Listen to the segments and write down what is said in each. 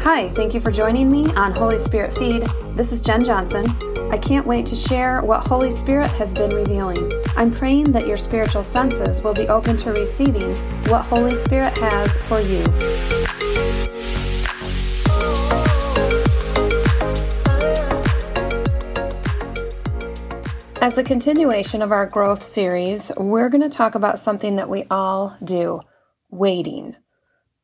Hi, thank you for joining me on Holy Spirit Feed. This is Jen Johnson. I can't wait to share what Holy Spirit has been revealing. I'm praying that your spiritual senses will be open to receiving what Holy Spirit has for you. As a continuation of our growth series, we're going to talk about something that we all do, waiting.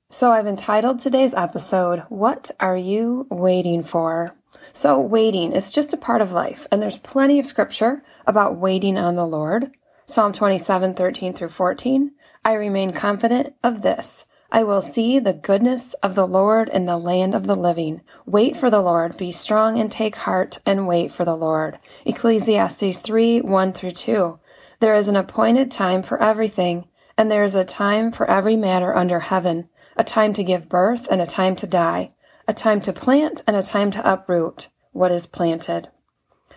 So I've entitled today's episode, What Are You Waiting For? So waiting is just a part of life, and there's plenty of scripture about waiting on the Lord. Psalm 27:13 through 14, I remain confident of this. I will see the goodness of the Lord in the land of the living. Wait for the Lord, be strong and take heart, and wait for the Lord. Ecclesiastes 3:1 through 2, there is an appointed time for everything, and there is a time for every matter under heaven. A time to give birth and a time to die, a time to plant and a time to uproot what is planted.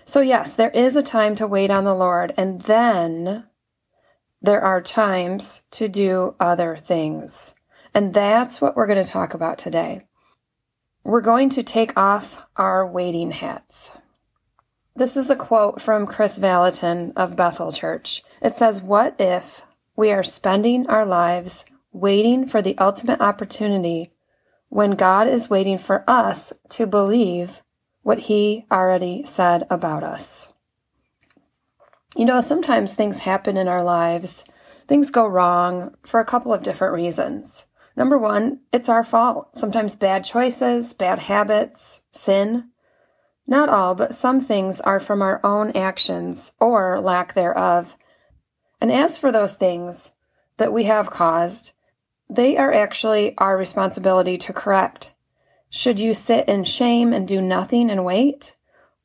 So yes, there is a time to wait on the Lord, and then there are times to do other things. And that's what we're going to talk about today. We're going to take off our waiting hats. This is a quote from Chris Vallotton of Bethel Church. It says, "What if we are spending our lives waiting for the ultimate opportunity when God is waiting for us to believe what He already said about us?" You know, sometimes things happen in our lives. Things go wrong for a couple of different reasons. Number one, it's our fault. Sometimes bad choices, bad habits, sin. Not all, but some things are from our own actions or lack thereof. And as for those things that we have caused, they are actually our responsibility to correct. Should you sit in shame and do nothing and wait?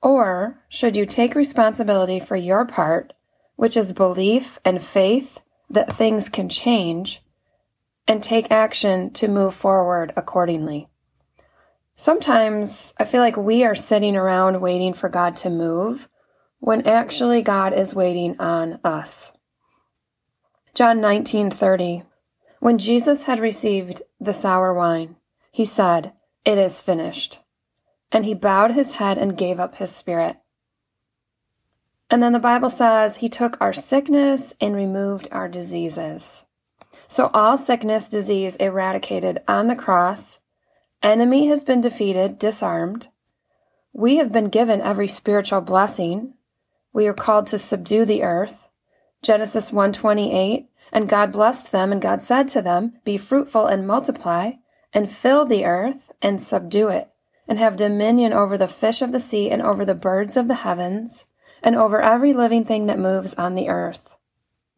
Or should you take responsibility for your part, which is belief and faith that things can change, and take action to move forward accordingly? Sometimes I feel like we are sitting around waiting for God to move, when actually God is waiting on us. John 19:30. When Jesus had received the sour wine, He said, "It is finished." And He bowed His head and gave up His spirit. And then the Bible says He took our sickness and removed our diseases. So all sickness, disease eradicated on the cross. Enemy has been defeated, disarmed. We have been given every spiritual blessing. We are called to subdue the earth. Genesis 1:28. And God blessed them, and God said to them, "Be fruitful and multiply, and fill the earth and subdue it, and have dominion over the fish of the sea, and over the birds of the heavens, and over every living thing that moves on the earth."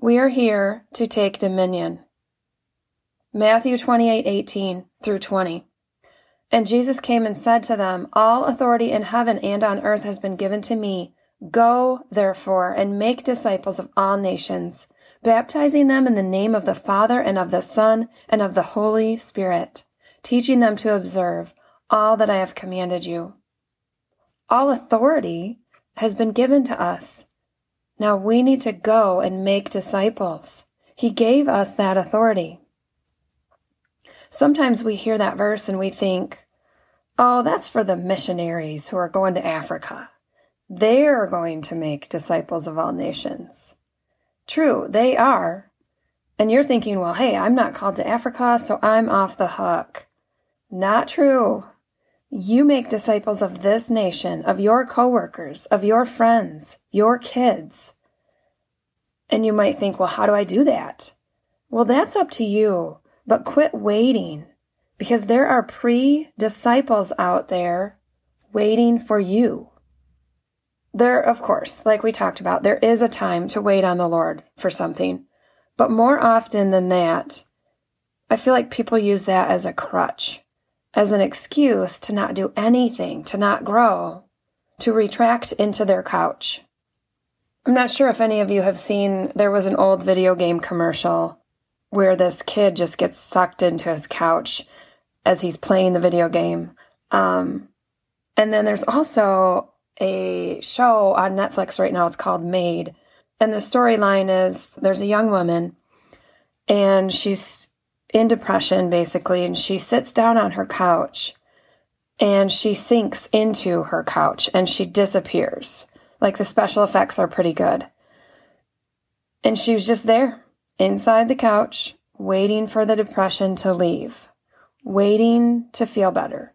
We are here to take dominion. Matthew 28:18 through 20. And Jesus came and said to them, "All authority in heaven and on earth has been given to me. Go, therefore, and make disciples of all nations, baptizing them in the name of the Father and of the Son and of the Holy Spirit, teaching them to observe all that I have commanded you." All authority has been given to us. Now we need to go and make disciples. He gave us that authority. Sometimes we hear that verse and we think, oh, that's for the missionaries who are going to Africa. They're going to make disciples of all nations. True, they are. And you're thinking, well, hey, I'm not called to Africa, so I'm off the hook. Not true. You make disciples of this nation, of your coworkers, of your friends, your kids. And you might think, well, how do I do that? Well, that's up to you, but quit waiting, because there are pre-disciples out there waiting for you. There, of course, like we talked about, there is a time to wait on the Lord for something. But more often than that, I feel like people use that as a crutch, as an excuse to not do anything, to not grow, to retract into their couch. I'm not sure if any of you have seen, there was an old video game commercial where this kid just gets sucked into his couch as he's playing the video game. And then there's also a show on Netflix right now, it's called Made. And the storyline is there's a young woman and she's in depression, basically, and she sits down on her couch and she sinks into her couch and she disappears. Like, the special effects are pretty good. And she was just there inside the couch, waiting for the depression to leave, waiting to feel better.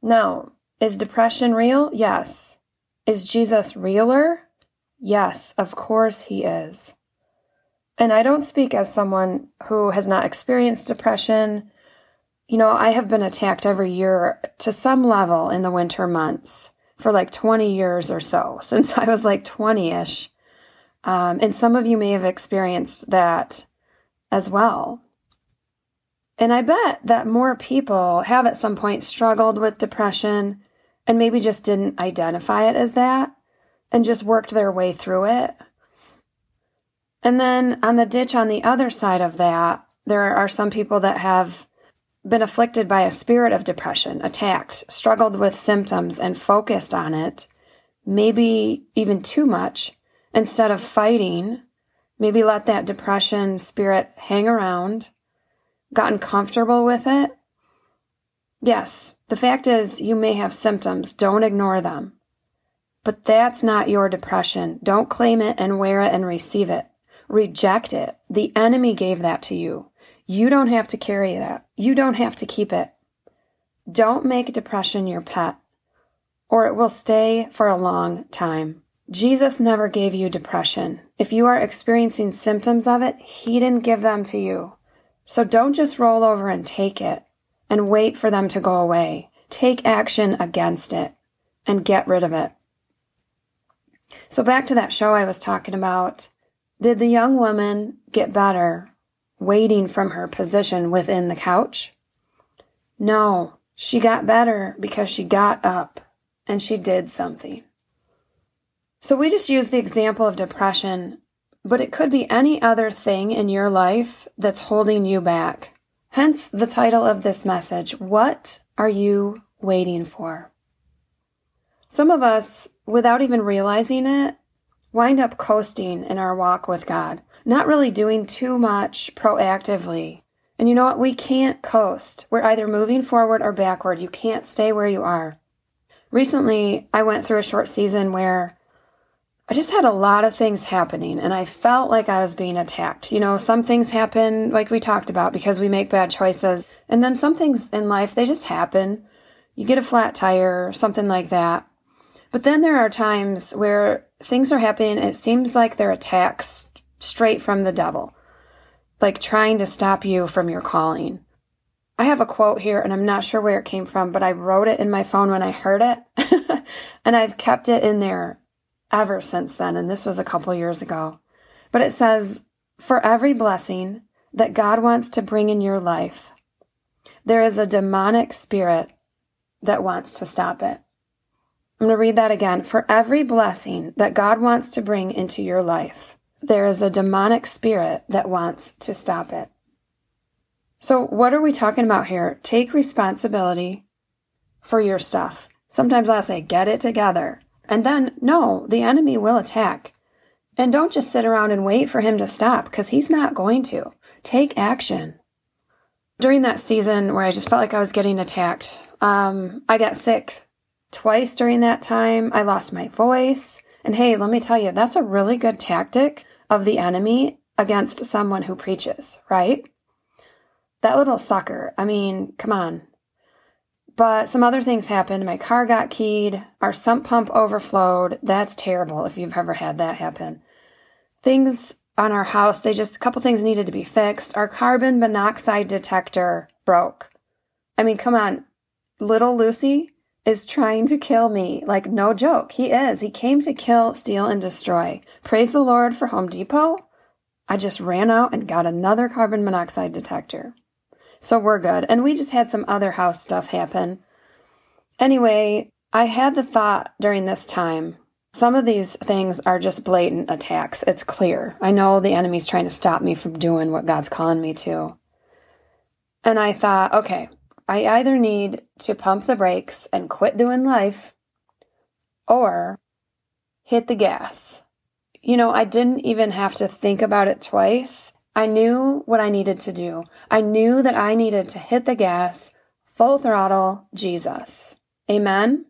Now, is depression real? Yes. Is Jesus realer? Yes, of course he is. And I don't speak as someone who has not experienced depression. You know, I have been attacked every year to some level in the winter months for like 20 years or so, since I was like 20-ish. And some of you may have experienced that as well. And I bet that more people have at some point struggled with depression and maybe just didn't identify it as that and just worked their way through it. And then on the ditch on the other side of that, there are some people that have been afflicted by a spirit of depression, attacked, struggled with symptoms, and focused on it, maybe even too much, instead of fighting, maybe let that depression spirit hang around, gotten comfortable with it. Yes, the fact is you may have symptoms. Don't ignore them. But that's not your depression. Don't claim it and wear it and receive it. Reject it. The enemy gave that to you. You don't have to carry that. You don't have to keep it. Don't make depression your pet, or it will stay for a long time. Jesus never gave you depression. If you are experiencing symptoms of it, he didn't give them to you. So don't just roll over and take it and wait for them to go away. Take action against it and get rid of it. So back to that show I was talking about. Did the young woman get better waiting from her position within the couch? No, she got better because she got up and she did something. So we just used the example of depression, but it could be any other thing in your life that's holding you back. Hence the title of this message, What Are You Waiting For? Some of us, without even realizing it, wind up coasting in our walk with God, not really doing too much proactively. And you know what? We can't coast. We're either moving forward or backward. You can't stay where you are. Recently, I went through a short season where I just had a lot of things happening, and I felt like I was being attacked. You know, some things happen, like we talked about, because we make bad choices. And then some things in life, they just happen. You get a flat tire, something like that. But then there are times where things are happening, it seems like they're attacks straight from the devil, like trying to stop you from your calling. I have a quote here, and I'm not sure where it came from, but I wrote it in my phone when I heard it, and I've kept it in there ever since then, and this was a couple years ago. But it says, "For every blessing that God wants to bring in your life, there is a demonic spirit that wants to stop it." I'm going to read that again. For every blessing that God wants to bring into your life, there is a demonic spirit that wants to stop it. So what are we talking about here? Take responsibility for your stuff. Sometimes I'll say, get it together. And then, no, the enemy will attack. And don't just sit around and wait for him to stop, because he's not going to. Take action. During that season where I just felt like I was getting attacked, I got sick. Twice during that time, I lost my voice. And hey, let me tell you, that's a really good tactic of the enemy against someone who preaches, right? That little sucker. I mean, come on. But some other things happened. My car got keyed. Our sump pump overflowed. That's terrible if you've ever had that happen. Things on our house, a couple things needed to be fixed. Our carbon monoxide detector broke. I mean, come on. Little Lucy is trying to kill me. Like, no joke. He is. He came to kill, steal, and destroy. Praise the Lord for Home Depot. I just ran out and got another carbon monoxide detector. So we're good. And we just had some other house stuff happen. Anyway, I had the thought during this time, some of these things are just blatant attacks. It's clear. I know the enemy's trying to stop me from doing what God's calling me to. And I thought, okay, I either need to pump the brakes and quit doing life or hit the gas. You know, I didn't even have to think about it twice. I knew what I needed to do. I knew that I needed to hit the gas, full throttle, Jesus. Amen?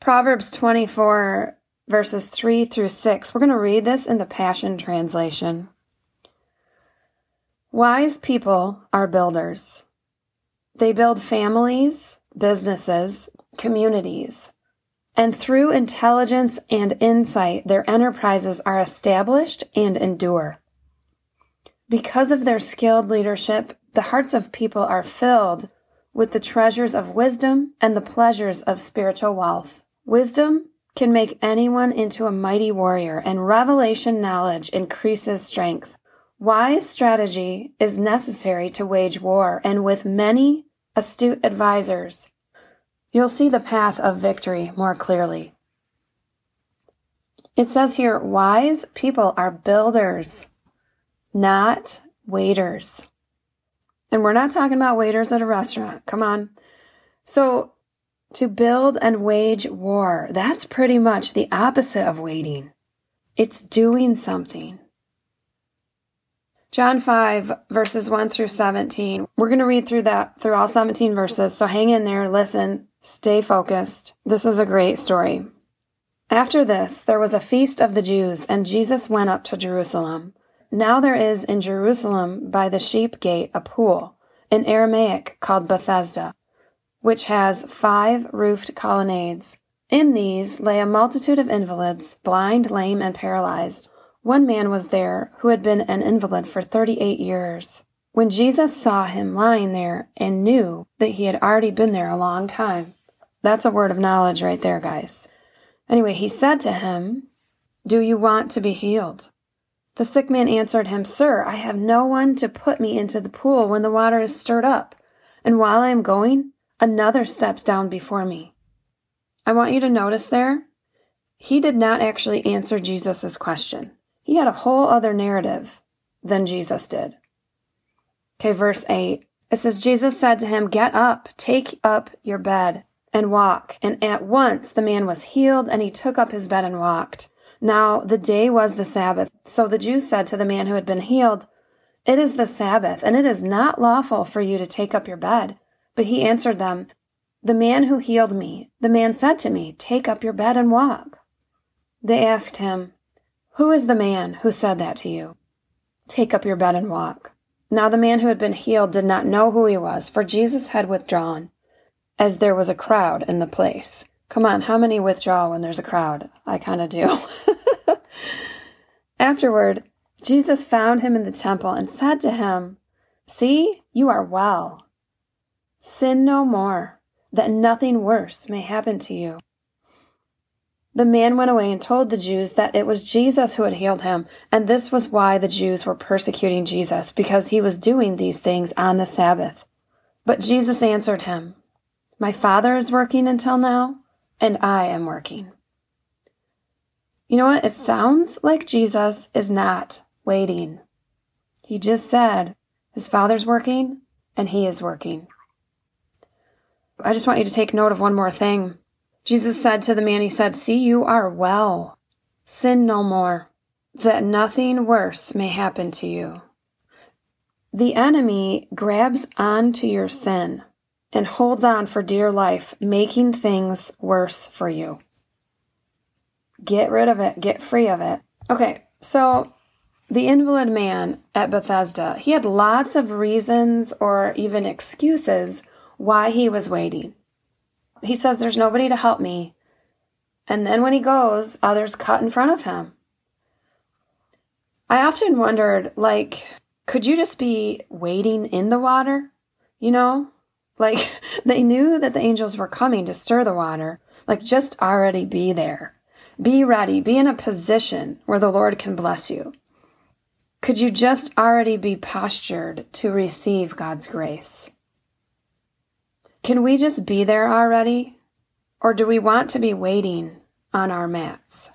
Proverbs 24, verses 3 through 6. We're going to read this in the Passion Translation. Wise people are builders. They build families, businesses, communities. And through intelligence and insight, their enterprises are established and endure. Because of their skilled leadership, the hearts of people are filled with the treasures of wisdom and the pleasures of spiritual wealth. Wisdom can make anyone into a mighty warrior, and revelation knowledge increases strength. Wise strategy is necessary to wage war, and with many astute advisors, you'll see the path of victory more clearly. It says here, wise people are builders, not waiters. And we're not talking about waiters at a restaurant. Come on. So to build and wage war, that's pretty much the opposite of waiting. It's doing something. John 5, verses 1 through 17. We're going to read through all 17 verses, so hang in there, listen, stay focused. This is a great story. After this, there was a feast of the Jews, and Jesus went up to Jerusalem. Now there is in Jerusalem by the sheep gate a pool, in Aramaic called Bethesda, which has 5 roofed colonnades. In these lay a multitude of invalids, blind, lame, and paralyzed. One man was there who had been an invalid for 38 years. When Jesus saw him lying there and knew that he had already been there a long time. That's a word of knowledge right there, guys. Anyway, he said to him, "Do you want to be healed?" The sick man answered him, "Sir, I have no one to put me into the pool when the water is stirred up, and while I am going, another steps down before me." I want you to notice there, he did not actually answer Jesus' question. He had a whole other narrative than Jesus did. Okay, verse 8. It says, Jesus said to him, "Get up, take up your bed, and walk." And at once the man was healed, and he took up his bed and walked. Now the day was the Sabbath. So the Jews said to the man who had been healed, "It is the Sabbath, and it is not lawful for you to take up your bed." But he answered them, "The man who healed me, the man said to me, 'Take up your bed and walk.'" They asked him, "Who is the man who said that to you? 'Take up your bed and walk'?" Now the man who had been healed did not know who he was, for Jesus had withdrawn, as there was a crowd in the place. Come on, how many withdraw when there's a crowd? I kind of do. Afterward, Jesus found him in the temple and said to him, "See, you are well. Sin no more, that nothing worse may happen to you." The man went away and told the Jews that it was Jesus who had healed him, and this was why the Jews were persecuting Jesus, because he was doing these things on the Sabbath. But Jesus answered him, "My Father is working until now, and I am working." You know what? It sounds like Jesus is not waiting. He just said, his Father's working, and he is working. I just want you to take note of one more thing. Jesus said to the man, he said, "See, you are well. Sin no more, that nothing worse may happen to you." The enemy grabs onto your sin and holds on for dear life, making things worse for you. Get rid of it. Get free of it. Okay, so the invalid man at Bethesda, he had lots of reasons or even excuses why he was waiting. He says, "There's nobody to help me." And then when he goes, others cut in front of him. I often wondered, like, could you just be waiting in the water? You know, like they knew that the angels were coming to stir the water. Like just already be there. Be ready. Be in a position where the Lord can bless you. Could you just already be postured to receive God's grace? Can we just be there already, or do we want to be waiting on our mats?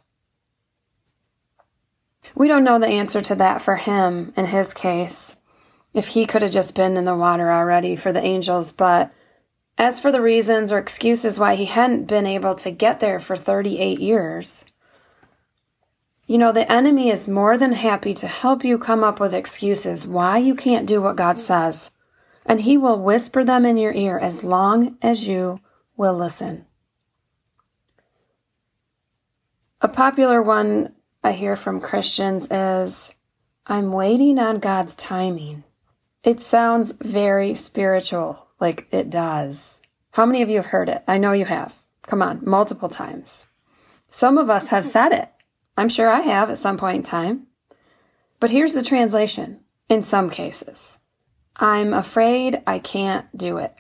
We don't know the answer to that for him in his case, if he could have just been in the water already for the angels, but as for the reasons or excuses why he hadn't been able to get there for 38 years, You know, the enemy is more than happy to help you come up with excuses why you can't do what God says, and he will whisper them in your ear as long as you will listen. A popular one I hear from Christians is, "I'm waiting on God's timing." It sounds very spiritual, like it does. How many of you have heard it? I know you have. Come on, multiple times. Some of us have said it. I'm sure I have at some point in time. But here's the translation in some cases. I'm afraid I can't do it.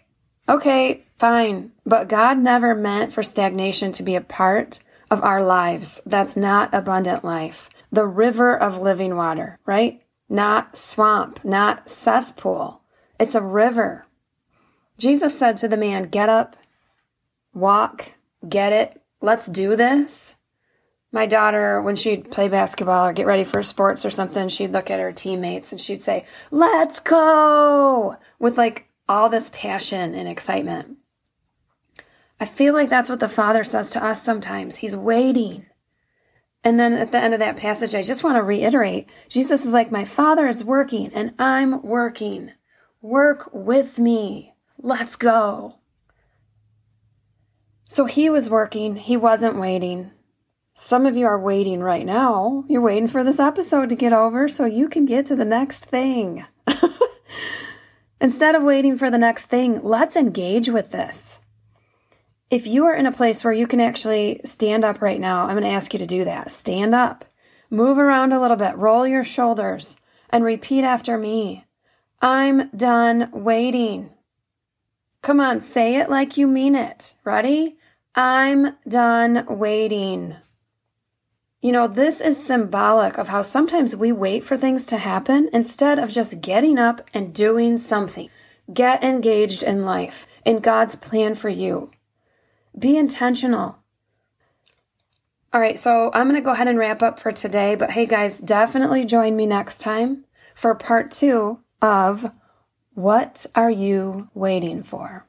Okay, fine, but God never meant for stagnation to be a part of our lives. That's not abundant life. The river of living water, right? Not swamp, not cesspool. It's a river. Jesus said to the man, "Get up, walk, get it, let's do this." My daughter, when she'd play basketball or get ready for sports or something, she'd look at her teammates and she'd say, "Let's go," with like all this passion and excitement. I feel like that's what the Father says to us sometimes. He's waiting. And then at the end of that passage, I just want to reiterate, Jesus is like, "My Father is working and I'm working. Work with me. Let's go." So he was working. He wasn't waiting. Some of you are waiting right now. You're waiting for this episode to get over so you can get to the next thing. Instead of waiting for the next thing, let's engage with this. If you are in a place where you can actually stand up right now, I'm going to ask you to do that. Stand up, move around a little bit, roll your shoulders, and repeat after me. I'm done waiting. Come on, say it like you mean it. Ready? I'm done waiting. You know, this is symbolic of how sometimes we wait for things to happen instead of just getting up and doing something. Get engaged in life, in God's plan for you. Be intentional. All right, so I'm going to go ahead and wrap up for today. But hey, guys, definitely join me next time for part 2 of What Are You Waiting For?